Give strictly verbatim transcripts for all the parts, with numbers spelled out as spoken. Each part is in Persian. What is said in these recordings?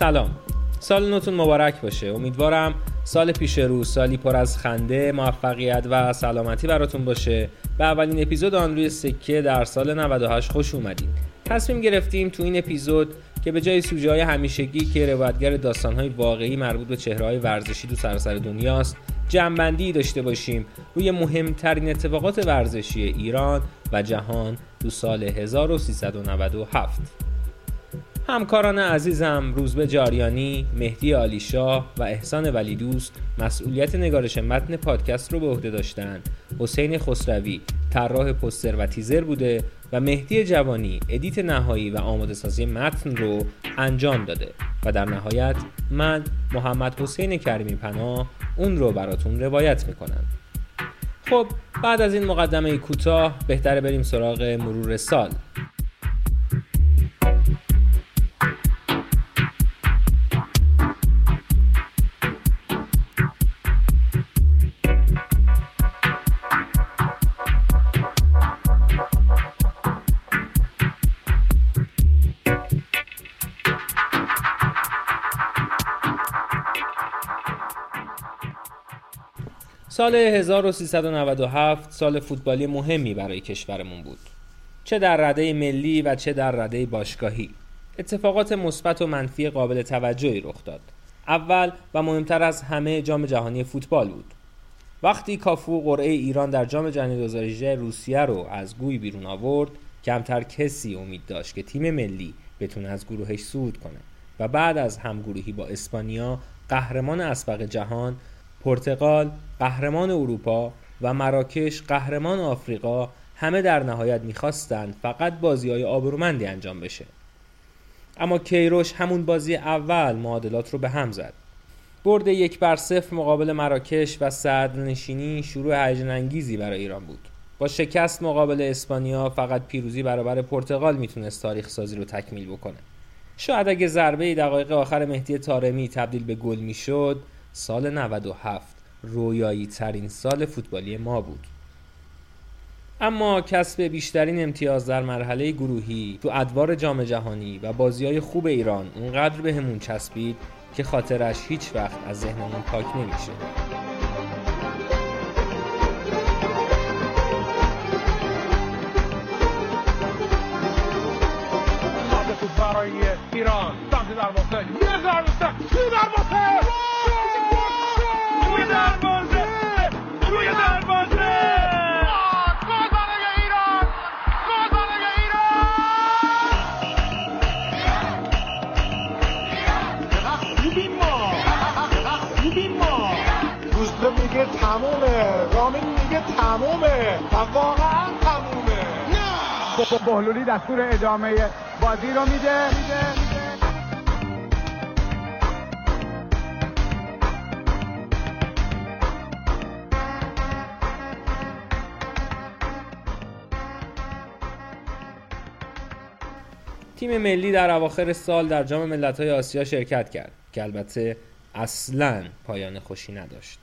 سلام، سال نوتون مبارک باشه. امیدوارم سال پیش رو سالی پر از خنده، موفقیت و سلامتی براتون باشه. به اولین اپیزود آن روی سکه در سال نود و هشت خوش اومدید. تصمیم گرفتیم تو این اپیزود که به جای سوژه‌های همیشگی که روایتگر داستان‌های واقعی مربوط به چهره‌های ورزشی تو سراسر دنیاست، جنبندی داشته باشیم روی مهمترین اتفاقات ورزشی ایران و جهان تو سال هزار و سیصد و نود و هفت. همکاران عزیزم روزبه جاریانی، مهدی عالیشاه و احسان ولیدوست مسئولیت نگارش متن پادکست رو به عهده داشتند. حسین خسروی طراح پوستر و تیزر بوده و مهدی جوانی ادیت نهایی و آماده سازی متن رو انجام داده و در نهایت من محمد حسین کریمی پناه اون رو براتون روایت میکنم. خب بعد از این مقدمه کوتاه بهتره بریم سراغ مرور سال. سال هزار و سیصد و نود و هفت سال فوتبالی مهمی برای کشورمون بود، چه در رده ملی و چه در رده باشگاهی. اتفاقات مثبت و منفی قابل توجهی رخ داد. اول و مهمتر از همه جام جهانی فوتبال بود. وقتی کافو قرعه ایران در جام جهانی دو هزار و هجده روسیه رو از گوی بیرون آورد، کمتر کسی امید داشت که تیم ملی بتونه از گروهش صعود کنه و بعد از همگروهی با اسپانیا قهرمان اسبق جهان، پرتغال قهرمان اروپا و مراکش قهرمان آفریقا همه در نهایت می‌خواستند فقط بازی‌های آبرومندی انجام بشه. اما کیروش همون بازی اول معادلات رو به هم زد. برد یک بر صفر مقابل مراکش و صدرنشینی شروع هیجان انگیزی برای ایران بود. با شکست مقابل اسپانیا فقط پیروزی برابر پرتغال میتونست تاریخ سازی رو تکمیل بکنه. شاید اگه ضربه دقایق آخر مهدی تارمی تبدیل به گل میشد، سال نود و هفت رویایی ترین سال فوتبالی ما بود. اما کسب بیشترین امتیاز در مرحله گروهی تو ادوار جام جهانی و بازی‌های خوب ایران اونقدر به همون چسبید که خاطرش هیچ وقت از ذهنمون پاک نمیشه. ایران سمت دروازه، یه دروازه، یه دروازه تمومه، رامین میگه تمومه و واقعا تمومه. نه بهلولی دستور ادامه بازی رو میده. تیم ملی در اواخر سال در جام ملت‌های آسیا شرکت کرد که البته اصلاً پایان خوشی نداشت.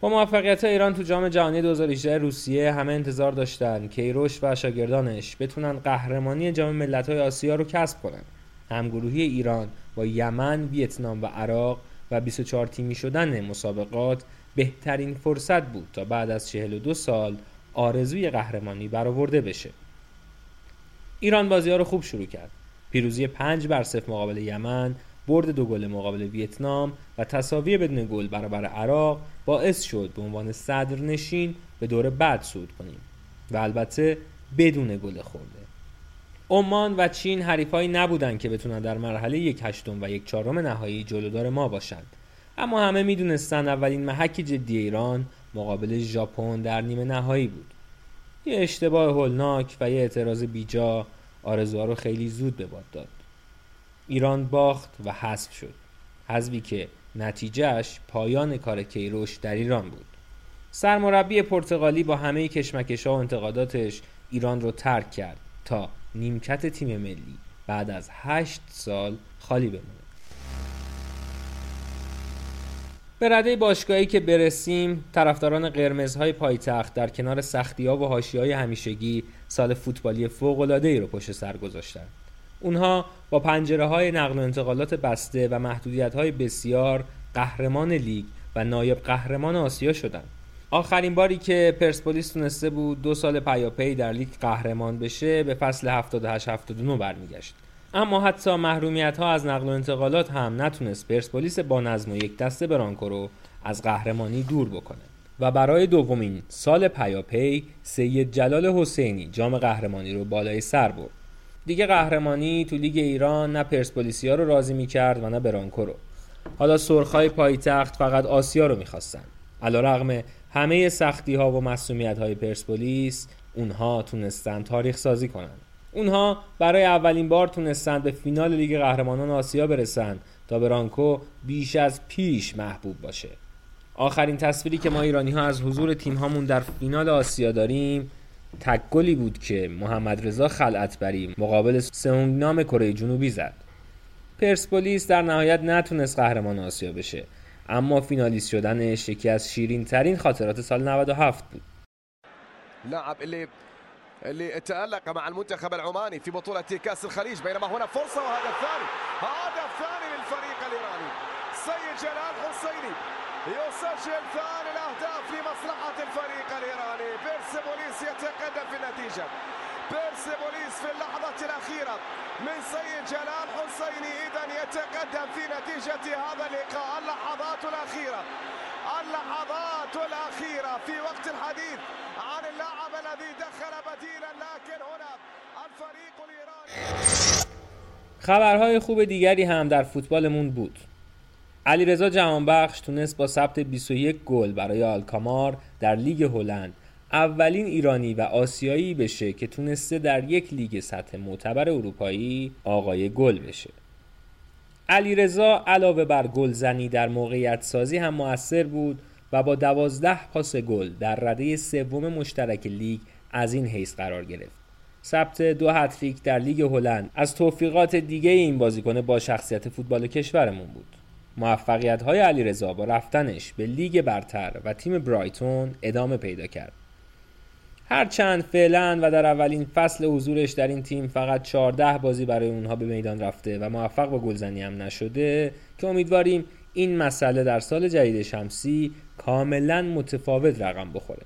با موفقیت ایران تو جام جهانی دو هزار و هجده روسیه همه انتظار داشتن کیروش و شاگردانش بتونن قهرمانی جام ملت‌های آسیا رو کسب کنن. همگروهی ایران با یمن، ویتنام و عراق و بیست و چهار تیمی شدن مسابقات بهترین فرصت بود تا بعد از چهل و دو سال آرزوی قهرمانی برآورده بشه. ایران بازی‌ها رو خوب شروع کرد. پیروزی پنج بر صفر مقابل یمن، برد دو گل مقابل ویتنام و تساوی بدون گل برابر عراق باعث شد به عنوان صدرنشین به دور بعد صعود کنیم و البته بدون گل خورده. عمان و چین حریفایی نبودن که بتونن در مرحله یک هشتم و یک چهارم نهایی جلودار ما باشند، اما همه میدونستن اولین محک جدی ایران مقابل ژاپن در نیمه نهایی بود. یه اشتباه هولناک و یه اعتراض بیجا آرزوها رو خیلی زود به باد داد. ایران باخت و حذف شد، حذفی که نتیجهش پایان کار کیروش در ایران بود. سرمربی پرتغالی با همه کشمکش‌ها و انتقاداتش ایران رو ترک کرد تا نیمکت تیم ملی بعد از هشت سال خالی بمونه. به رده باشگاهی که برسیم، طرفداران قرمزهای پایتخت در کنار سختی‌ها و حاشیه‌های همیشگی سال فوتبالی فوق‌العاده‌ای رو پشت سر گذاشتند. اونها با پنجره‌های نقل و انتقالات بسته و محدودیت‌های بسیار قهرمان لیگ و نایب قهرمان آسیا شدند. آخرین باری که پرسپولیس تونسته بود دو سال پیاپی در لیگ قهرمان بشه به فصل هفتاد و هشت هفتاد و نه برمیگشت. اما حتی محرومیت‌ها از نقل و انتقالات هم نتونست پرسپولیس با نظم و یک دسته برانکو رو از قهرمانی دور بکنه و برای دومین سال پیاپی سید جلال حسینی جام قهرمانی رو بالای سر برد. دیگه قهرمانی تو لیگ ایران نه پرسپولیسیا رو راضی می‌کرد و نه برانکو رو. حالا سرخای پایتخت فقط آسیا رو می‌خواستن. علیرغم همه سختی‌ها و معصومیت‌های پرسپولیس اونها تونستن تاریخ سازی کنن. اونها برای اولین بار تونستن به فینال لیگ قهرمانان آسیا برسن تا برانکو بیش از پیش محبوب باشه. آخرین تصویری که ما ایرانی‌ها از حضور تیم‌هامون در فینال آسیا داریم تک گلی بود که محمد رضا خلعتبری مقابل سئونگنام کره جنوبی زد. پرسپولیس در نهایت نتونست قهرمان آسیا بشه، اما فینالیست شدنش یکی از شیرین ترین خاطرات سال نود و هفت بود. لاعب اللي اللي تألق مع المنتخب العماني في بطولة كأس الخليج، بينما هنا فرصة وهذا الثاني، هذا الثاني للفريق الإيراني. سيد جلال حسيني يسجل ثاني الأهداف لمصلحة الفريق الإيراني. بيرسبوليس يتقدم في النتيجة. بيرسبوليس في اللحظة الأخيرة من سيد جلال حسيني إذن يتقدم في نتيجة هذا اللقاء. اللحظات الأخيرة اللحظات الأخيرة في وقت الحديث عن اللاعب الذي دخل بديلا، لكن هنا الفريق الإيراني. خبرهای خوب دیگری هم در فوتبالمون بود. علیرضا جهانبخش تونست با ثبت بیست و یک گل برای آلکمار در لیگ هلند اولین ایرانی و آسیایی بشه که تونسته در یک لیگ سطح معتبر اروپایی آقای گل بشه. علیرضا علاوه بر گلزنی در موقعیت سازی هم مؤثر بود و با دوازده پاس گل در رده سوم مشترک لیگ از این حیث قرار گرفت. ثبت دو هتریک در لیگ هلند از توفیقات دیگه این بازیکن با شخصیت فوتبال کشورمون بود. موفقیت‌های علیرضا با رفتنش به لیگ برتر و تیم برایتون ادامه پیدا کرد. هرچند فعلاً و در اولین فصل حضورش در این تیم فقط چهارده بازی برای اونها به میدان رفته و موفق به گلزنی هم نشده که امیدواریم این مسئله در سال جدید شمسی کاملاً متفاوت رقم بخوره.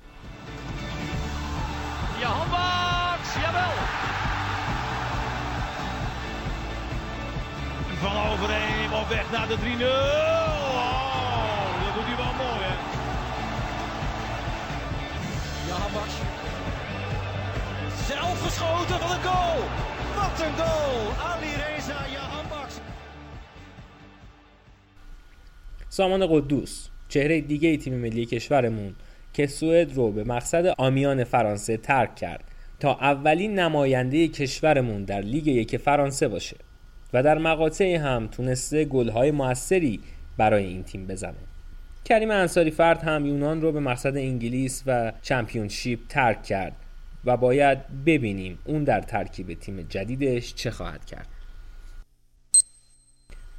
Van overheen op weg naar de drie nul. Oh, dat doet hij wel mooi, hè. Jahanbakhsh. Zelf geschoten van een goal. Wat een goal. Alireza Jahanbakhsh. سامان قدوس، چهره دیگه تیم ملی کشورمون که سوئد رو به مقصد عامیان فرانسه ترک کرد تا اولین نماینده کشورمون در لیگ یک فرانسه باشه و در مقاطعی هم تونسته گل‌های موثری برای این تیم بزنه. کریم انصاری فرد هم یونان رو به مقصد انگلیس و چمپیونشیپ ترک کرد و باید ببینیم اون در ترکیب تیم جدیدش چه خواهد کرد.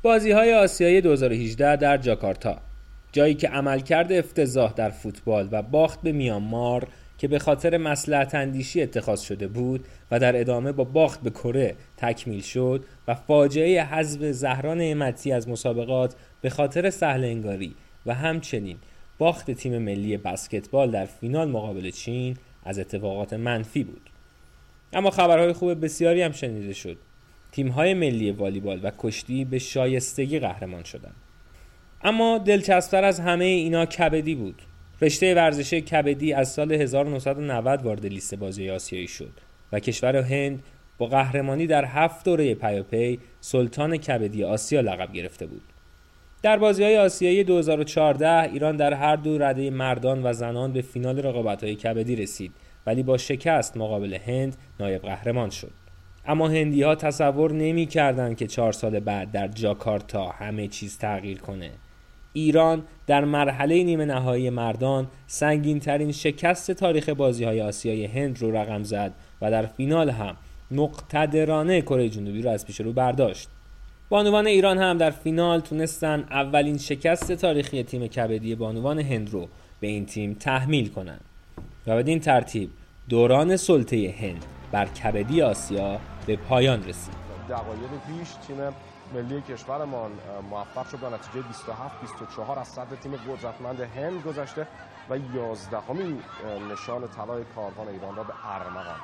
بازی‌های آسیایی دو هزار و هجده در جاکارتا، جایی که عملکرد افتضاح در فوتبال و باخت به میامار که به خاطر مصلحت اندیشی اتخاذ شده بود و در ادامه با باخت به کره تکمیل شد و فاجعه حذف زهرا نعمتی از مسابقات به خاطر سهل انگاری و همچنین باخت تیم ملی بسکتبال در فینال مقابل چین از اتفاقات منفی بود. اما خبرهای خوب بسیاری هم شنیده شد. تیم‌های ملی والیبال و کشتی به شایستگی قهرمان شدند. اما دلچسب‌تر از همه اینا کبدی بود. رشته ورزشی کبدی از سال هزار و نهصد و نود وارد لیست بازی آسیایی شد و کشور هند با قهرمانی در هفت دوره پیاپی سلطان کبدی آسیا لقب گرفته بود. در بازی‌های آسیایی دو هزار و چهارده ایران در هر دو رده مردان و زنان به فینال رقابت‌های کبدی رسید ولی با شکست مقابل هند نایب قهرمان شد. اما هندی‌ها تصور نمی‌کردند که چهار سال بعد در جاکارتا همه چیز تغییر کنه. ایران در مرحله نیمه نهایی مردان سنگین‌ترین شکست تاریخ بازی‌های آسیای هند رو رقم زد و در فینال هم مقتدرانه کره جنوبی رو از پیش رو برداشت. بانوان ایران هم در فینال تونستن اولین شکست تاریخی تیم کبدی بانوان هند رو به این تیم تحمیل کنن و بدین ترتیب دوران سلطه هند بر کبدی آسیا به پایان رسید. دقایق پیش تیم ملی کشورمان موفق شد با نتیجه بیست و هفت بیست و چهار از صدر تیم قدرتمند هند گذشته و یازدهمین نشان طلای کاروان ایران را به ارمغان.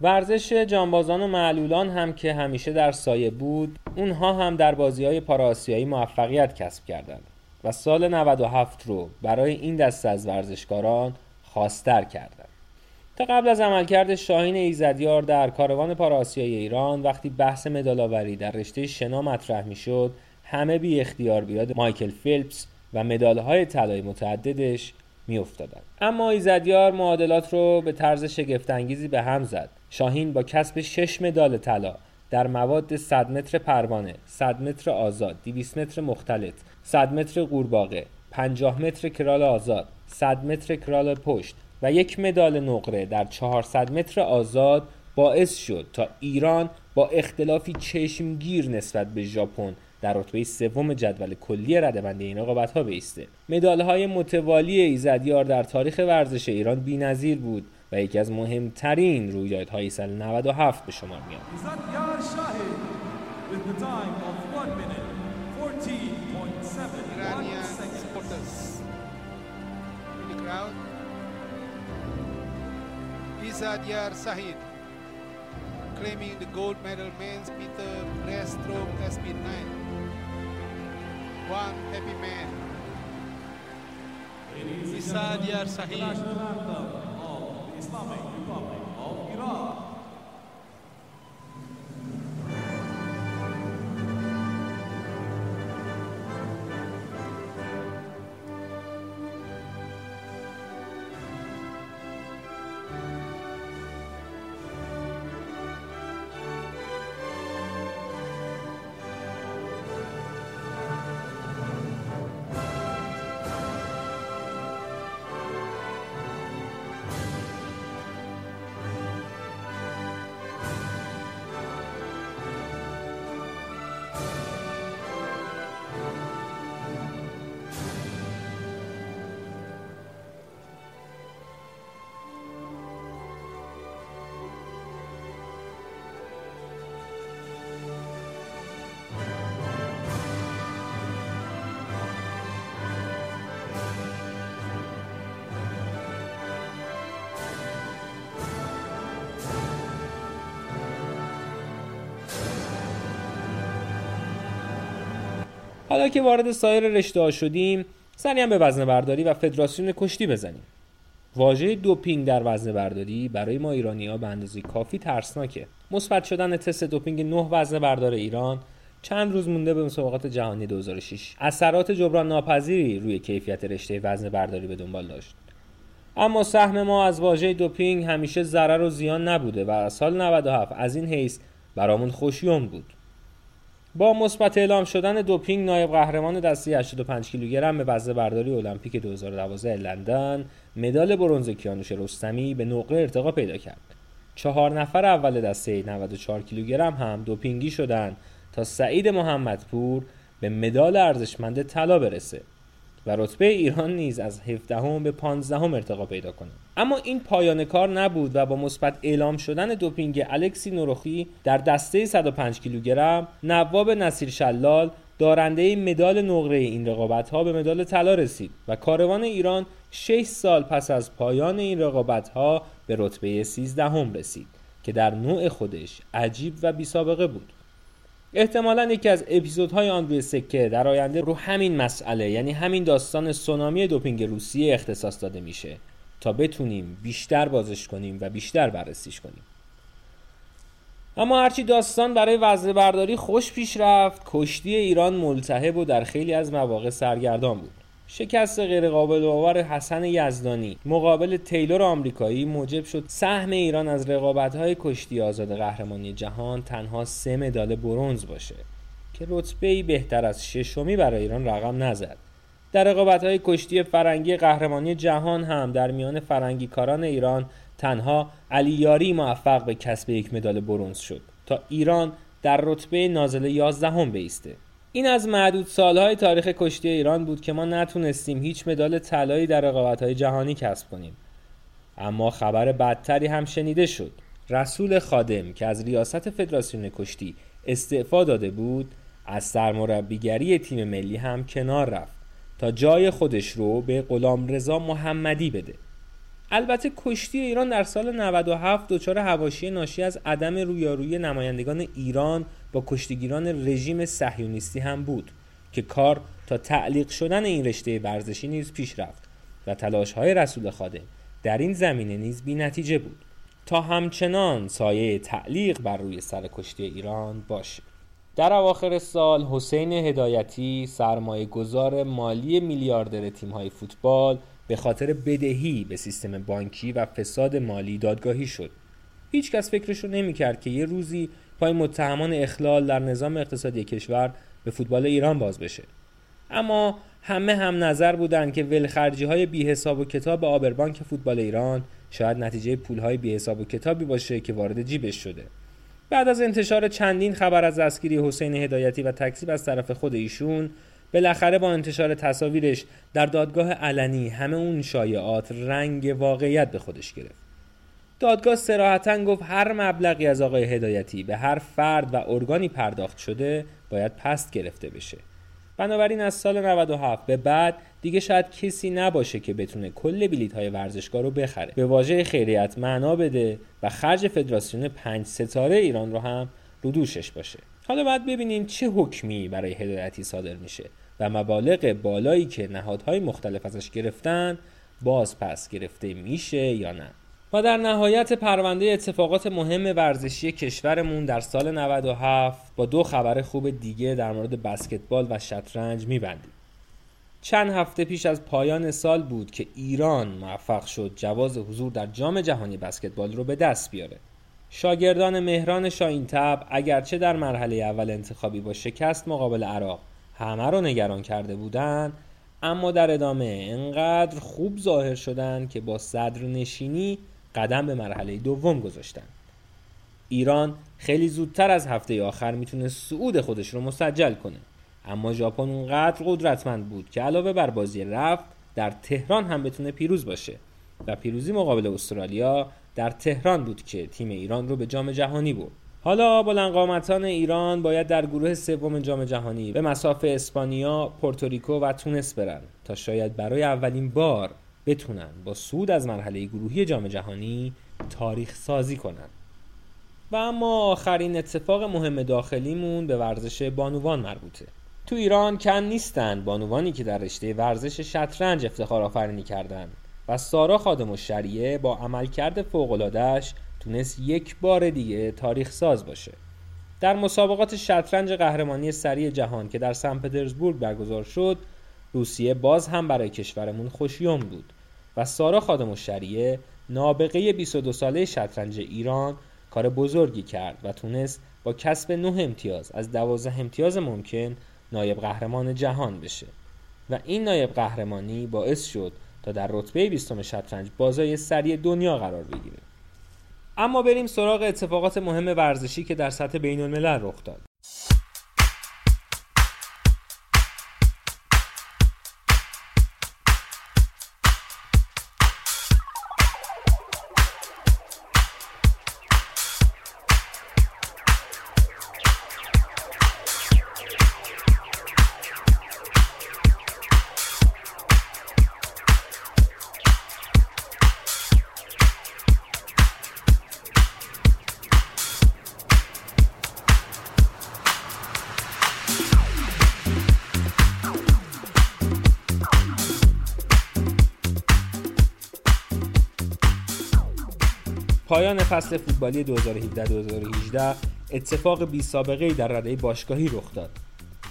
ورزش جانبازان و معلولان هم که همیشه در سایه بود، اونها هم در بازی‌های پاراسیایی موفقیت کسب کردند و سال نود و هفت رو برای این دسته از ورزشکاران خاص‌تر کردند. تا قبل از عملکرد شاهین ایزدیار در کاروان پاراسیایی ایران، وقتی بحث مدال‌آوری در رشته شنا مطرح می‌شد، همه بی اختیار بیاد مایکل فیلپس و مدال‌های طلای متعددش می‌افتادند. اما ایزدیار معادلات رو به طرز شگفت‌انگیزی به هم زد. شاهین با کسب شش مدال طلا در مواد صد متر پروانه، صد متر آزاد، دویست متر مختلط، صد متر قورباغه، پنجاه متر کرال آزاد، صد متر کرال پشت و یک مدال نقره در چهارصد متر آزاد باعث شد تا ایران با اختلافی چشمگیر نسبت به ژاپن در رتبه سوم جدول کلی رده‌بندی این رقابت‌ها بیسته. مدال‌های متوالی ایزدیار در تاریخ ورزش ایران بی‌نظیر بود و یکی از مهمترین رویدادهای سال نود و هفت به شمار میاد. ایزدیار شاهین claiming the gold medal means Peter Breaststroke has been nine. One happy man. ایزدیار شاهین Islamic Republic of Iran. حالا که وارد سایر رشته‌ها شدیم، سری هم به وزنه‌برداری و فدراسیون کشتی بزنیم. واژه دوپینگ در وزنه‌برداری برای ما ایرانی‌ها به اندازه کافی ترسناکه. مثبت شدن تست دوپینگ نه وزنه‌بردار ایران چند روز مونده به مسابقات جهانی دو هزار و شش اثرات جبران ناپذیری روی کیفیت رشته وزنه‌برداری به دنبال داشت. اما سهم ما از واژه دوپینگ همیشه ضرر و زیان نبوده و سال نود و هفت از این حیث برامون خوشیوم بود. با مثبت اعلام شدن دوپینگ، نایب قهرمان دسته هشتاد و پنج کیلوگرم به وزنه‌برداری المپیک دو هزار و دوازده لندن، مدال برنز کیانوش رستمی به نقره ارتقا پیدا کرد. چهار نفر اول دسته نود و چهار کیلوگرم هم دوپینگی شدند تا سعید محمدپور به مدال ارزشمند طلا برسه و رتبه ایران نیز از هفدهم به پانزدهم ارتقا پیدا کنه. اما این پایان کار نبود و با مثبت اعلام شدن دوپینگ الکسی نورخی در دسته صد و پنج کیلوگرم، نواب نصیر شلال دارنده مدال نقره این رقابت‌ها به مدال طلا رسید و کاروان ایران شش سال پس از پایان این رقابت‌ها به رتبه سیزدهم رسید که در نوع خودش عجیب و بی‌سابقه بود. احتمالاً یکی از اپیزودهای آن روی سکه در آینده رو همین مسئله، یعنی همین داستان سونامی دوپینگ روسیه اختصاص داده میشه تا بتونیم بیشتر بازش کنیم و بیشتر بررسیش کنیم. اما هرچی داستان برای وزنه‌برداری خوش پیش رفت، کشتی ایران ملتهب و در خیلی از مواقع سرگردان بود. شکست غیرقابل باور حسن یزدانی مقابل تیلور آمریکایی موجب شد سهم ایران از رقابت‌های کشتی آزاد قهرمانی جهان تنها سه مدال برنز باشه که رتبه‌ای بهتر از ششمی برای ایران رقم نزد. در رقابت‌های کشتی فرنگی قهرمانی جهان هم در میان فرنگیکاران ایران تنها علی یاری موفق به کسب یک مدال برنز شد تا ایران در رتبه نازل یازده هم بیسته. این از معدود سالهای تاریخ کشتی ایران بود که ما نتونستیم هیچ مدال طلایی در رقابت‌های جهانی کسب کنیم. اما خبر بدتری هم شنیده شد. رسول خادم که از ریاست فدراسیون کشتی استعفا داده بود، از سرمربیگری تیم ملی هم کنار رفت تا جای خودش رو به غلامرضا محمدی بده. البته کشتی ایران در سال نود و هفت دچار حواشی ناشی از عدم رویارویی نمایندگان ایران با کشتیگیران رژیم صهیونیستی هم بود که کار تا تعلیق شدن این رشته ورزشی نیز پیش رفت و تلاش‌های رسول خادم در این زمینه نیز بی‌نتیجه بود تا همچنان سایه تعلیق بر روی سر کشتی ایران باشه. در اواخر سال حسین هدایتی، سرمایه‌گذار مالی میلیاردر تیم‌های فوتبال، به خاطر بدهی به سیستم بانکی و فساد مالی دادگاهی شد. هیچ کس فکرشو نمی‌کرد که یه روزی پای متهمان اخلال در نظام اقتصادی کشور به فوتبال ایران باز بشه. اما همه هم نظر بودن که ولخرجی‌های بی‌حساب و کتاب به آبربانک فوتبال ایران شاید نتیجه پول‌های بی‌حساب و کتابی باشه که وارد جیبش شده. بعد از انتشار چندین خبر از دستگیری حسین هدایتی و تکذیب از طرف خود ایشون، بالاخره با انتشار تصاویرش در دادگاه علنی همه اون شایعات رنگ واقعیت به خودش گرفت. دادگاه صراحتاً گفت هر مبلغی از آقای هدایتی به هر فرد و ارگانی پرداخت شده باید پست گرفته بشه. بنابراین از سال نود و هفت به بعد دیگه شاید کسی نباشه که بتونه کل بلیط‌های ورزشگاه رو بخره، به واژه خیریت معنا بده و خرج فدراسیون پنج ستاره ایران رو هم رو دوشش باشه. حالا باید ببینیم چه حکمی برای هدایتی صادر میشه و مبالغ بالایی که نهادهای مختلف ازش گرفتن باز پس گرفته میشه یا نه. و در نهایت پرونده اتفاقات مهم ورزشی کشورمون در سال نود و هفت با دو خبر خوب دیگه در مورد بسکتبال و شطرنج میبندیم. چند هفته پیش از پایان سال بود که ایران موفق شد جواز حضور در جام جهانی بسکتبال رو به دست بیاره. شاگردان مهران شاهین طبع اگرچه در مرحله اول انتخابی با شکست مقابل عراق همه رو نگران کرده بودن، اما در ادامه انقدر خوب ظاهر شدن که با صدرنشینی قدم به مرحله دوم گذاشتن. ایران خیلی زودتر از هفته آخر میتونه صعود خودش رو مسجل کنه، اما ژاپن اونقدر قدرتمند بود که علاوه بر بازی رفت در تهران هم بتونه پیروز باشه و پیروزی مقابل استرالیا در تهران بود که تیم ایران رو به جام جهانی برد. حالا بلندقامتان ایران باید در گروه سوم جام جهانی به مصاف اسپانیا، پورتوریکو و تونس برن تا شاید برای اولین بار بتونن با صعود از مرحله گروهی جام جهانی تاریخ سازی کنن. و اما آخرین اتفاق مهم داخلیمون به ورزش بانوان مربوطه. تو ایران کم نیستند بانوانی که در رشته ورزش شطرنج افتخار آفرینی کردند و سارا خادم و شریعه با عملکرد فوق‌العاده‌اش تونست یک بار دیگه تاریخ ساز باشه. در مسابقات شطرنج قهرمانی سریع جهان که در سن پترزبورگ برگزار شد، روسیه باز هم برای کشورمون خوشیوم بود و سارا خادم و شریعه نابغه بیست و دو ساله شطرنج ایران کار بزرگی کرد و تونست با کسب نه امتیاز از دوازده امتیاز ممکن نایب قهرمان جهان بشه و این نایب قهرمانی باعث شد تا در رتبه بیستم شطرنج بازای سریع دنیا قرار بگیره. اما بریم سراغ اتفاقات مهم ورزشی که در سطح بین الملل رخ داد. پایان فصل فوتبالی دو هزار و هفده دو هزار و هجده اتفاق بی سابقه‌ای در رده باشگاهی رخ داد.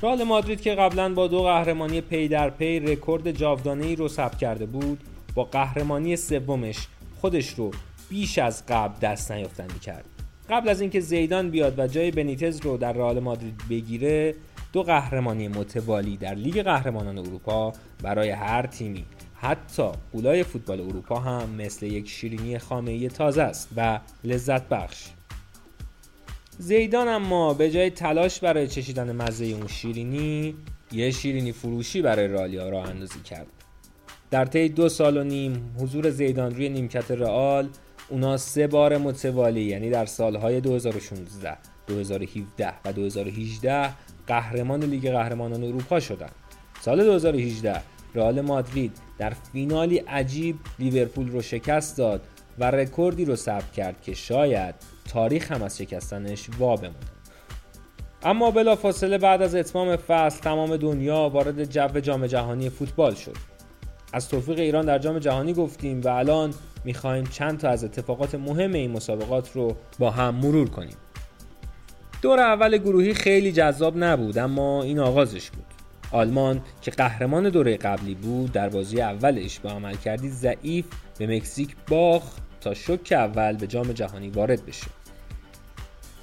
رئال مادرید که قبلا با دو قهرمانی پی در پی رکورد جاودانه‌ای رو ثبت کرده بود، با قهرمانی سومش خودش رو بیش از قبل دست نیافتنی کرد. قبل از اینکه زیدان بیاد و جای بنیتز رو در رئال مادرید بگیره، دو قهرمانی متوالی در لیگ قهرمانان اروپا برای هر تیمی، حتی اولای فوتبال اروپا هم، مثل یک شیرینی خامه‌ای تازه است و لذت بخش. زیدان اما به جای تلاش برای چشیدن مزه اون شیرینی، یه شیرینی فروشی برای رئالیا راه اندازی کرد. در طی دو سال و نیم حضور زیدان روی نیمکت رئال، اونا سه بار متوالی، یعنی در سالهای دو هزار و شانزده، دو هزار و هفده و دو هزار و هجده قهرمان لیگ قهرمانان اروپا شدند. سال دو هزار و هجده رئال مادرید در فینالی عجیب لیورپول رو شکست داد و رکوردی رو ثبت کرد که شاید تاریخ هم از شکستنش وا بمونه. اما بلافاصله بعد از اتمام فصل تمام دنیا وارد جو جام جهانی فوتبال شد. از توفیق ایران در جام جهانی گفتیم و الان میخوایم چند تا از اتفاقات مهم این مسابقات رو با هم مرور کنیم. دور اول گروهی خیلی جذاب نبود، اما این آغازش بود. آلمان که قهرمان دوره قبلی بود، در بازی اولش با عملکردی ضعیف به مکزیک باخت تا شوک اول به جام جهانی وارد بشه.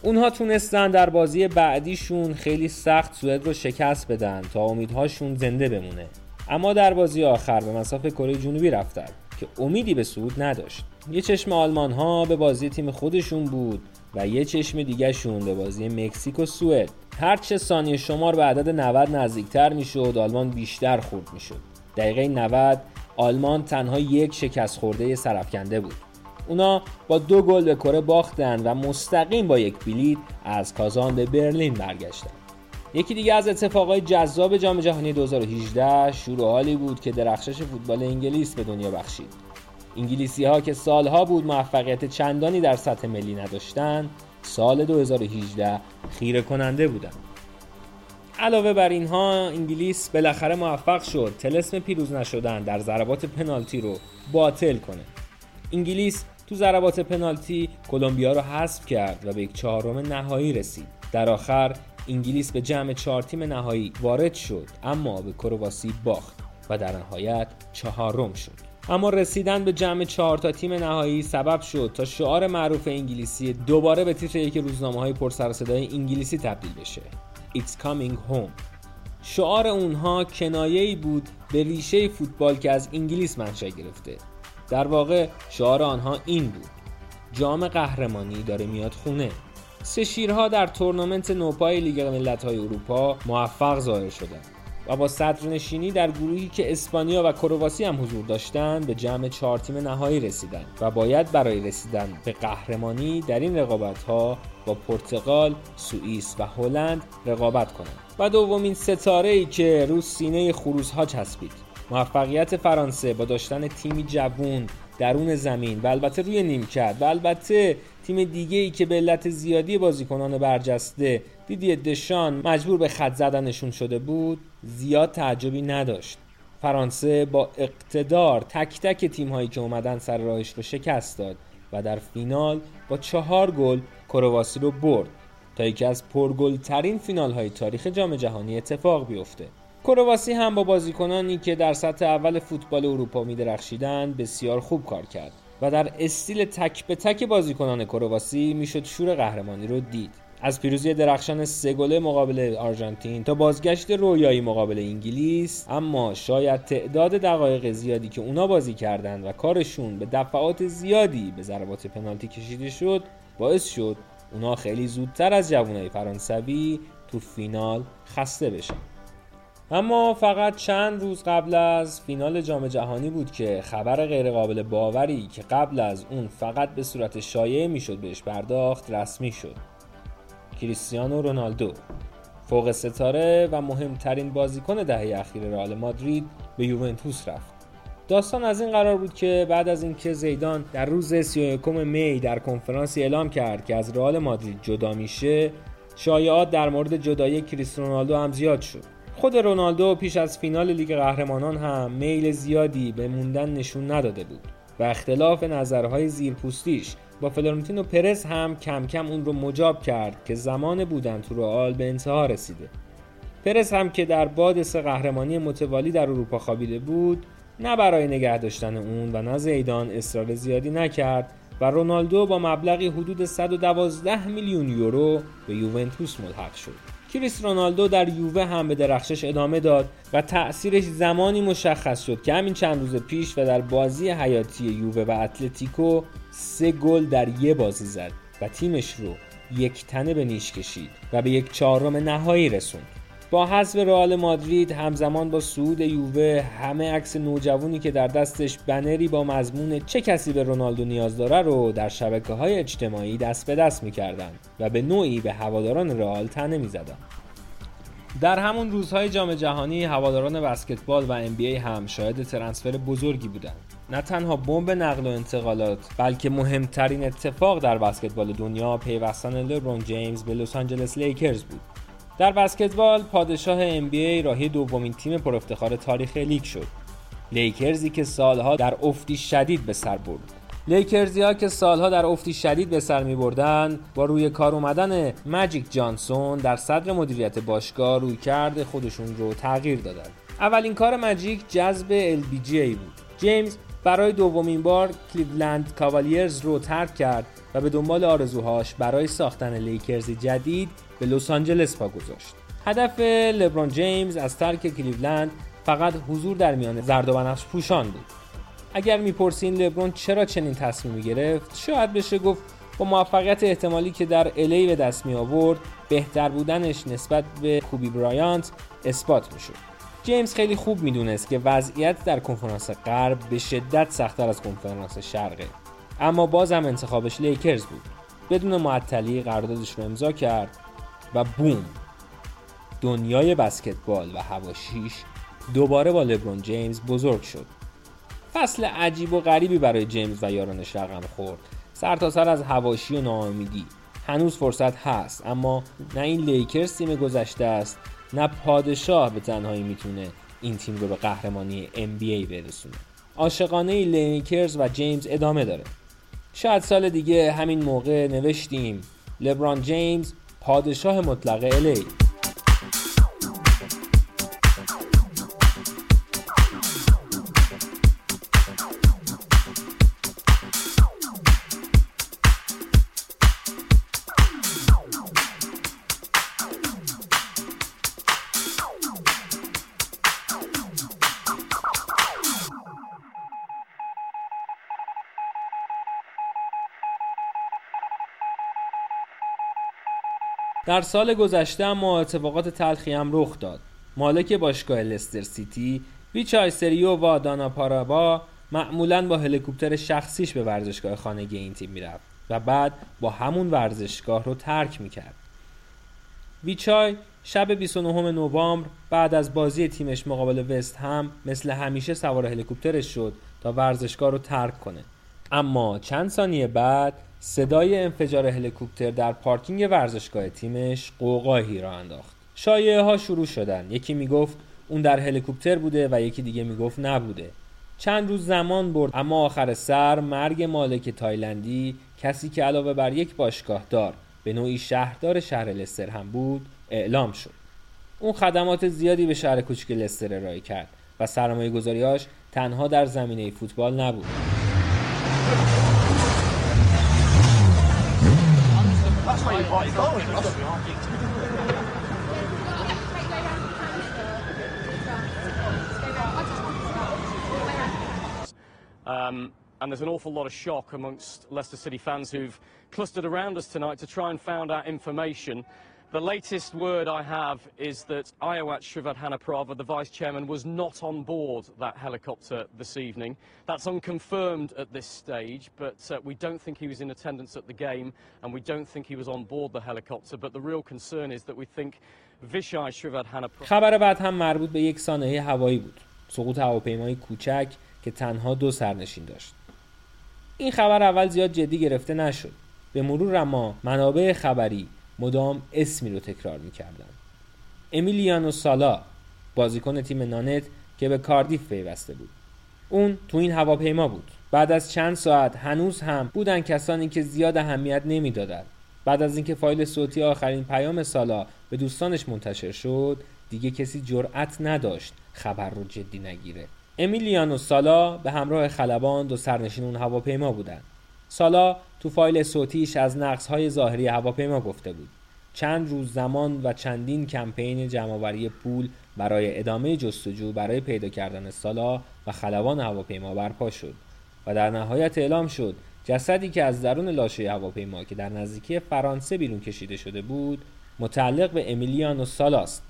اونها تونستن در بازی بعدیشون خیلی سخت سوئد رو شکست بدن تا امیدهاشون زنده بمونه، اما در بازی آخر به مصاف کره جنوبی رفتن که امیدی به صعود نداشت. یه چشم آلمان ها به بازی تیم خودشون بود و یه چشم دیگه شون به بازی مکزیک و سوئد. هرچه ثانیه شمار به عدد نود نزدیکتر میشد، آلمان بیشتر خورد میشد. دقیقه نود آلمان تنها یک شکست خورده سرفکنده بود. اونا با دو گل به کره باختن و مستقیم با یک بلیت از کازان به برلین برگشتن. یکی دیگه از اتفاقای جذاب جام جهانی دو هزار و هجده شروع حالی بود که درخشش فوتبال انگلیس به دنیا بخشید. انگلیسی‌ها که سالها بود موفقیت چندانی در سطح ملی نداشتن، سال دو هزار و هجده خیره کننده بودن. علاوه بر اینها انگلیس بالاخره موفق شد طلسم پیروز نشدن در ضربات پنالتی رو باطل کنه. انگلیس تو ضربات پنالتی کلمبیا رو حذف کرد و به یک چهارم نهایی رسید. در آخر انگلیس به جمع چهار تیم نهایی وارد شد، اما به کرواسی باخت و در نهایت چهارم شد. اما رسیدن به جمع چهار تا تیم نهایی سبب شد تا شعار معروف انگلیسی دوباره به تیتر یک روزنامه‌های پر سر و صدای انگلیسی تبدیل بشه. It's coming home. شعار اونها کنایه‌ای بود به ریشه فوتبال که از انگلیس منشأ گرفته. در واقع شعار آنها این بود: جام قهرمانی داره میاد خونه. سه شیرها در تورنمنت نوپای لیگ ملت‌های اروپا موفق ظاهر شدند و با صدرنشینی در گروهی که اسپانیا و کرواسی هم حضور داشتند به جمع چهار تیم نهایی رسیدند و باید برای رسیدن به قهرمانی در این رقابت‌ها با پرتغال، سوئیس و هلند رقابت کنند. و دومین ستاره‌ای که رو سینه خروس‌ها چسبید، موفقیت فرانسه با داشتن تیمی جوان درون زمین و البته روی نیمکت و البته تیم دیگه‌ای که به علت زیادی بازیکنان برجسته دیدی دشان مجبور به خط زدنشون شده بود، زیاد تعجبی نداشت. فرانسه با اقتدار تک تک تیم‌هایی که اومدن سر راهش رو شکست داد و در فینال با چهار گل کرواسی رو برد تا یکی از پرگل‌ترین فینال‌های تاریخ جام جهانی اتفاق بیفته. کرواسی هم با بازیکنانی که در سطح اول فوتبال اروپا می‌درخشیدند بسیار خوب کار کرد و در استیل تک به تک بازیکنان کرواسی میشد شور قهرمانی رو دید. از پیروزی درخشان سه گله مقابل آرژانتین تا بازگشت رویایی مقابل انگلیس، اما شاید تعداد دقایق زیادی که اونا بازی کردند و کارشون به دفعات زیادی به ضربات پنالتی کشیده شد باعث شد اونا خیلی زودتر از جوانای فرانسوی تو فینال خسته بشن. اما فقط چند روز قبل از فینال جام جهانی بود که خبر غیرقابل باوری که قبل از اون فقط به صورت شایعه میشد بهش پرداخت رسمی شد. کریستیانو رونالدو، فوق ستاره و مهمترین بازیکن دهه اخیر رئال مادرید، به یوونتوس رفت. داستان از این قرار بود که بعد از اینکه زیدان در روز سی و یکم می در کنفرانسی اعلام کرد که از رئال مادرید جدا میشه، شایعات در مورد جدایی کریستیانو رونالدو هم زیاد شد. خود رونالدو پیش از فینال لیگ قهرمانان هم میل زیادی به موندن نشون نداده بود و اختلاف نظرهای زیرپوستیش با فلورنتینو پرز هم کم کم اون رو مجاب کرد که زمان بودن تو رئال به انتها رسیده. پرز هم که در باد سه قهرمانی متوالی در اروپا خوابیده بود، نه برای نگه داشتن اون و نه زیدان اصرار زیادی نکرد و رونالدو با مبلغی حدود صد و دوازده میلیون یورو به یوونتوس ملحق شد. کریس رونالدو در یووه هم به درخشش ادامه داد و تأثیرش زمانی مشخص شد که همین چند روز پیش و در بازی حیاتی یووه و اتلتیکو سه گل در یه بازی زد و تیمش رو یک تنه به نیش کشید و به یک چهارم نهایی رسوند. با حذف رئال مادرید همزمان با صعود یووه، همه عکس نوجوانی که در دستش بنری با مضمون چه کسی به رونالدو نیاز داره رو در شبکه‌های اجتماعی دست به دست می‌کردند و به نوعی به هواداران رئال طعنه می‌زدند. در همون روزهای جام جهانی، هواداران بسکتبال و ام بی ای هم شاهد ترنسفر بزرگی بودند. نه تنها بمب نقل و انتقالات، بلکه مهمترین اتفاق در بسکتبال دنیا پیوستن لبرون جیمز به لس آنجلس لیکرز بود. در بسکتبال، پادشاه ان بی ای راهی دومین تیم پرافتخار تاریخ لیگ شد. لیکرزی که سالها در افتی شدید به سر برد. لیکرزی‌ها که سالها در افتی شدید به سر می‌بردند، با روی کار اومدن ماجیک جانسون در صدر مدیریت باشگاه، رویکرد خودشون رو تغییر دادند. اولین کار ماجیک جذب ال بی جی ای بود. جیمز برای دومین بار کلیولند کاوالیرز رو ترک کرد و به دنبال آرزوهاش برای ساختن لیکرزی جدید به لس آنجلس پا گذاشت. هدف لبرون جیمز از ترک کلیولند فقط حضور در میان زرد و بنفش پوشان بود. اگر میپرسین لبرون چرا چنین تصمیمی گرفت، شاید بشه گفت با موفقیت احتمالی که در الی به دست می آورد، بهتر بودنش نسبت به کوبی برایانت اثبات میشد. جیمز خیلی خوب میدونست که وضعیت در کنفرانس غرب به شدت سخت‌تر از کنفرانس شرقه، اما باز هم انتخابش لیکرز بود. بدون معطلی قراردادش رو امضا کرد و بوم، دنیای بسکتبال و حواشیش دوباره با لبرون جیمز بزرگ شد. فصل عجیب و غریبی برای جیمز و یارانش رقم خورد، سر تا سر از حواشی و ناامیدی. هنوز فرصت هست، اما نه این لیکرز تیم گذشته است، نه پادشاه به تنهایی میتونه این تیم رو به قهرمانی ان بی ای برسونه. عاشقانه لیکرز و جیمز ادامه داره. شاید سال دیگه همین موقع نوشتیم لبرون جیمز پادشاه مطلق الی. در سال گذشته اما اتفاقات تلخی هم رخ داد. مالک باشگاه لستر سیتی، ویچای سریو و دانا پارابا معمولاً با هلیکوپتر شخصیش به ورزشگاه خانگی این تیم میرفت و بعد با همون ورزشگاه رو ترک میکرد. ویچای شب بیست و نهم نوامبر بعد از بازی تیمش مقابل وست هم مثل همیشه سوار هلیکوپترش شد تا ورزشگاه رو ترک کنه. اما چند ثانیه بعد صدای انفجار هلیکوپتر در پارکینگ ورزشگاه تیمش قوقایی را انداخت. شایعه ها شروع شدند. یکی میگفت اون در هلیکوپتر بوده و یکی دیگه میگفت نبوده. چند روز زمان برد، اما آخر سر مرگ مالک تایلندی، کسی که علاوه بر یک باشگاه دار به نوعی شهردار شهر لستر هم بود، اعلام شد. اون خدمات زیادی به شهر کوچک لستر ارائه کرد و سرمایه‌گذاری‌هاش تنها در زمینه فوتبال نبود. Um, and there's an awful lot of shock amongst Leicester City fans who've clustered around us tonight to try and find out information. The latest word I have is that Ayawat Shrivathanaprava, the vice chairman, was not on board that helicopter this evening. That's unconfirmed at this stage, but uh, we don't think he was in attendance at the game and we don't think he was on board the helicopter. But the real concern is that we think Vishai Shrivathanaprava... خبر بعد هم مربوط به یک سانحه هوایی بود. سقوط هواپیمای کوچک که تنها دو سرنشین داشت. این خبر اول زیاد جدی گرفته نشد. به مرور اما منابع خبری مدام اسمی رو تکرار می‌کردن. امیلیانو سالا، بازیکن تیم نانت که به کاردیف پیوسته بود، اون تو این هواپیما بود. بعد از چند ساعت هنوز هم بودن کسانی که زیاد اهمیت نمی‌دادند. بعد از اینکه فایل صوتی آخرین پیام سالا به دوستانش منتشر شد، دیگه کسی جرأت نداشت خبر رو جدی نگیره. امیلیانو سالا به همراه خلبان دو سرنشین اون هواپیما بودند. سالا تو فایل صوتیش از نقص‌های ظاهری هواپیما گفته بود. چند روز زمان و چندین کمپین جمع‌آوری پول برای ادامه جستجو برای پیدا کردن سالا و خلبان هواپیما برپا شد و در نهایت اعلام شد جسدی که از درون لاشه هواپیما که در نزدیکی فرانسه بیرون کشیده شده بود متعلق به امیلیانو سالا است.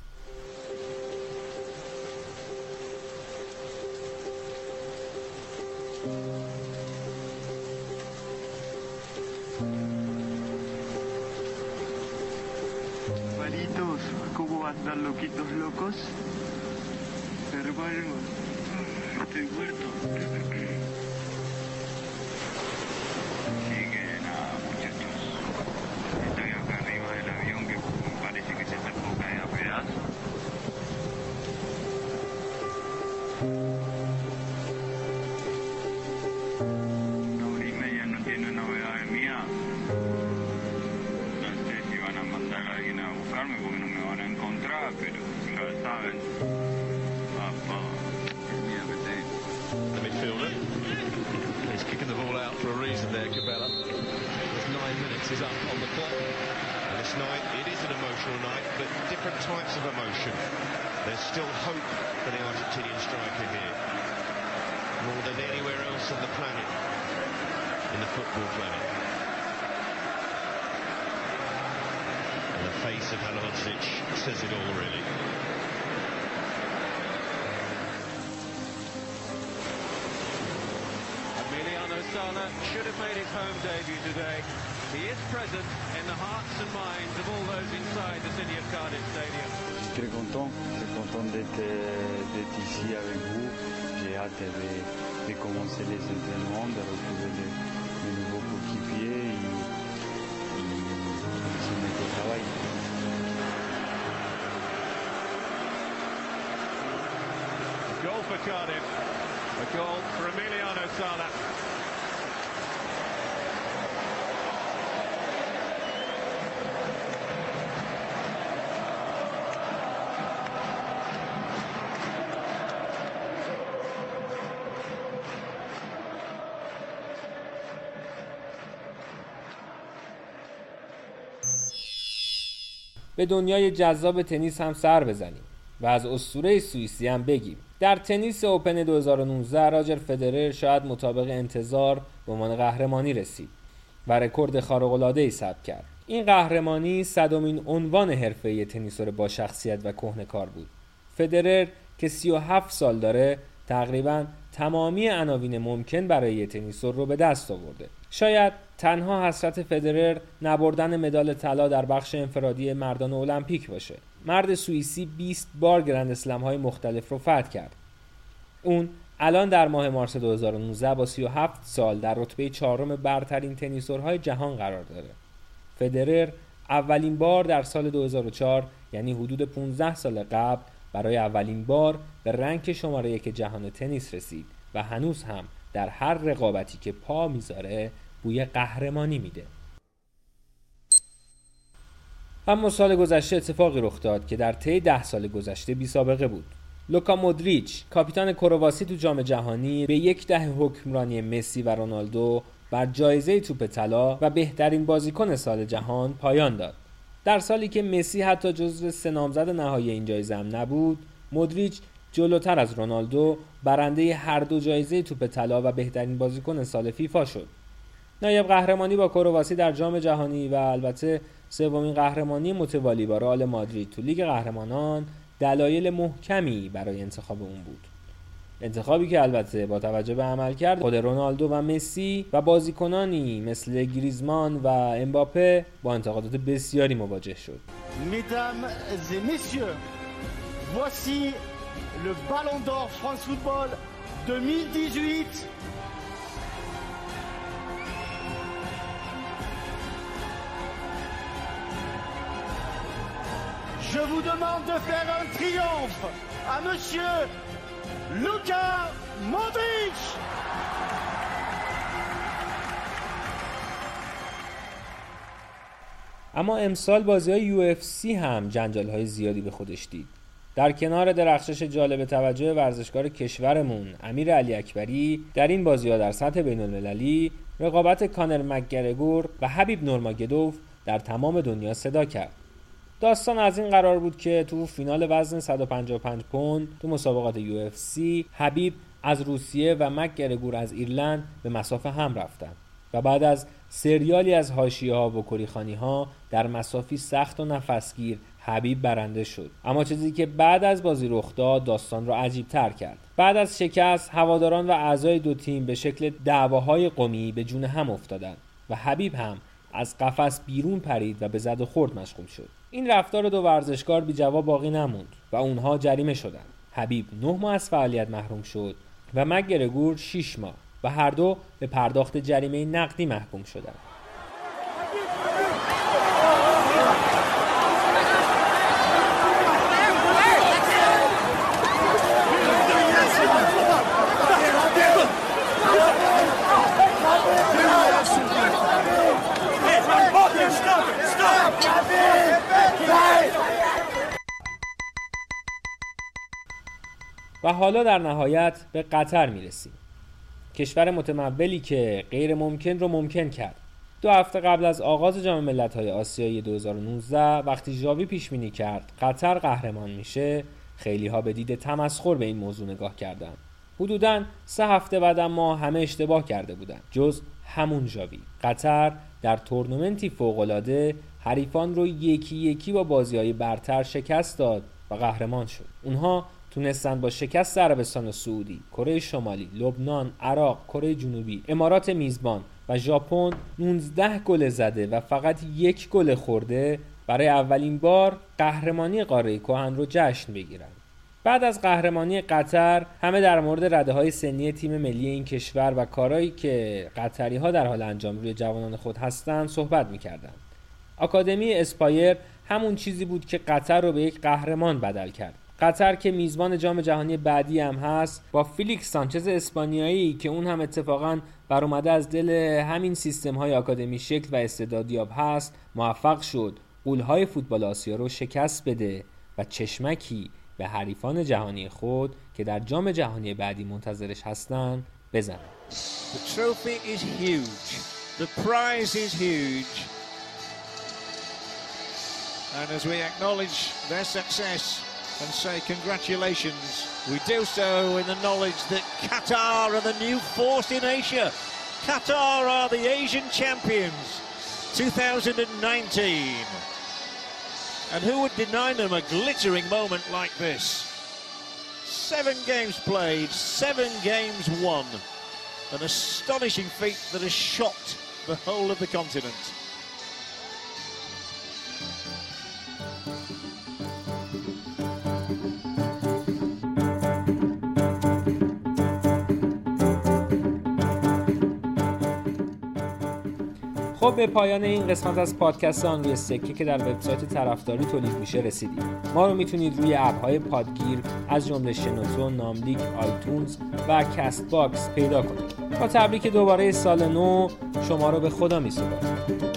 به دنیای جذاب تنیس هم سر بزنیم و از اسطوره سوئیسی هم بگیم. در تنیس اوپن دو هزار و نوزده راجر فدرر شاید مطابق انتظار به عنوان قهرمانی رسید و رکورد خارق‌العاده‌ای ثبت کرد. این قهرمانی صدمین عنوان حرفه‌ای تنیسور با شخصیت و کهنه‌کار بود. فدرر که سی و هفت سال داره تقریباً تمامی عناوین ممکن برای تنیسور رو به دست آورده. شاید تنها حسرت فدرر نبردن مدال طلا در بخش انفرادی مردان المپیک باشه. مرد سوئیسی بیست بار گرند اسلم های مختلف رو فتح کرد. اون الان در ماه مارس دو هزار و نوزده با سی و هفت سال در رتبه چهارم برترین تنیسورهای جهان قرار داره. فدرر اولین بار در سال دو هزار و چهار یعنی حدود پانزده سال قبل برای اولین بار به رنک شماره یک جهان تنیس رسید و هنوز هم در هر رقابتی که پا میذاره بوی قهرمانی میده. اما سال گذشته اتفاقی رخ داد که در طی ده سال گذشته بی سابقه بود. لوکا مودریچ کاپیتان کرواسی تو جام جهانی به یک دهه حکمرانی مسی و رونالدو بر جایزه توپ طلا و بهترین بازیکن سال جهان پایان داد. در سالی که مسی حتی جزو سه نامزد نهایی این جایزه هم نبود، مودریچ جلوتر از رونالدو برنده هر دو جایزه توپ طلا و بهترین بازیکن سال فیفا شد. نایب قهرمانی با کرواسی در جام جهانی و البته سومین قهرمانی متوالی با رئال مادرید تو لیگ قهرمانان دلایل محکمی برای انتخاب اون بود. انتخابی که البته با توجه به عملکرد خود رونالدو و مسی و بازیکنانی مثل گریزمان و امباپه با انتقادات بسیاری مواجه شد. Mesdames et messieurs, voici le Ballon d'Or France Football دو هزار و هجده. Je vous demande de faire un triomphe à monsieur Luka Modrić. اما امسال بازی‌های یو اف سی هم جنجال‌های زیادی به خودش دید. در کنار درخشش جالب توجه ورزشکار کشورمون امیر علی اکبری، در این بازی‌ها در سطح بین‌المللی رقابت کانر مک‌گرگور و حبیب نورماگدوف در تمام دنیا صدا کرد. داستان از این قرار بود که تو فینال وزن صد و پنجاه و پنج پوند تو مسابقات یو اف سی حبیب از روسیه و مک گرگور از ایرلند به مسافه هم رفتن. و بعد از سریالی از حاشیه‌ها و کریخانی‌ها در مسافی سخت و نفسگیر حبیب برنده شد. اما چیزی که بعد از بازی رخ داد داستان را عجیب‌تر کرد. بعد از شکست هواداران و اعضای دو تیم به شکل دعواهای قومی به جون هم افتادند و حبیب هم از قفس بیرون پرید و به زد و خورد مشغول شد. این رفتار دو ورزشکار بی جواب باقی نموند و اونها جریمه شدند. حبیب نه ماه از فعالیت محروم شد و مک‌گرگور شش ماه و هر دو به پرداخت جریمه نقدی محکوم شدند. و حالا در نهایت به قطر میرسیم، کشور متمولی که غیر ممکن رو ممکن کرد. دو هفته قبل از آغاز جام ملت‌های آسیایی دو هزار و نوزده وقتی ژاوی پیش‌بینی کرد قطر قهرمان میشه، خیلی‌ها به دید تمسخر به این موضوع نگاه کردند. حدوداً سه هفته بعد ما همه اشتباه کرده بودند، جز همون ژاوی. قطر در تورنمنتی فوق‌العاده حریفان رو یکی یکی با بازی‌های برتر شکست داد و قهرمان شد. اونها تونستند با شکست عربستان سعودی، کره شمالی، لبنان، عراق، کره جنوبی، امارات میزبان و ژاپن نوزده گل زده و فقط یک گل خورده برای اولین بار قهرمانی قاره کهن رو جشن بگیرند. بعد از قهرمانی قطر همه در مورد رده‌های سنی تیم ملی این کشور و کارهایی که قطری‌ها در حال انجام روی جوانان خود هستند صحبت می‌کردند. آکادمی اسپایر همون چیزی بود که قطر رو به یک قهرمان بدل کرد. قطر که میزبان جام جهانی بعدی هم هست، با فیلیکس سانچز اسپانیایی که اون هم اتفاقاً برآمده از دل همین سیستم‌های آکادمی شکل و استعدادیاب هست، موفق شد قول‌های فوتبال آسیا رو شکست بده و چشمکی به حریفان جهانی خود که در جام جهانی بعدی منتظرش هستن بزنه. The trophy is huge. The prize is huge. And as we acknowledge their success and say congratulations, we do so in the knowledge that Qatar are the new force in Asia. Qatar are the Asian champions twenty nineteen, and who would deny them a glittering moment like this? Seven games played, seven games won, an astonishing feat that has shocked the whole of the continent. خب به پایان این قسمت از پادکست آن روی سکه که در وبسایت طرفداری تولید میشه رسیدیم. ما رو میتونید روی اپ‌های پادگیر از جمله شنوتو، ناملیک، آیتونز و کست باکس پیدا کنید. با تبریک دوباره سال نو شما رو به خدا می‌سپارم.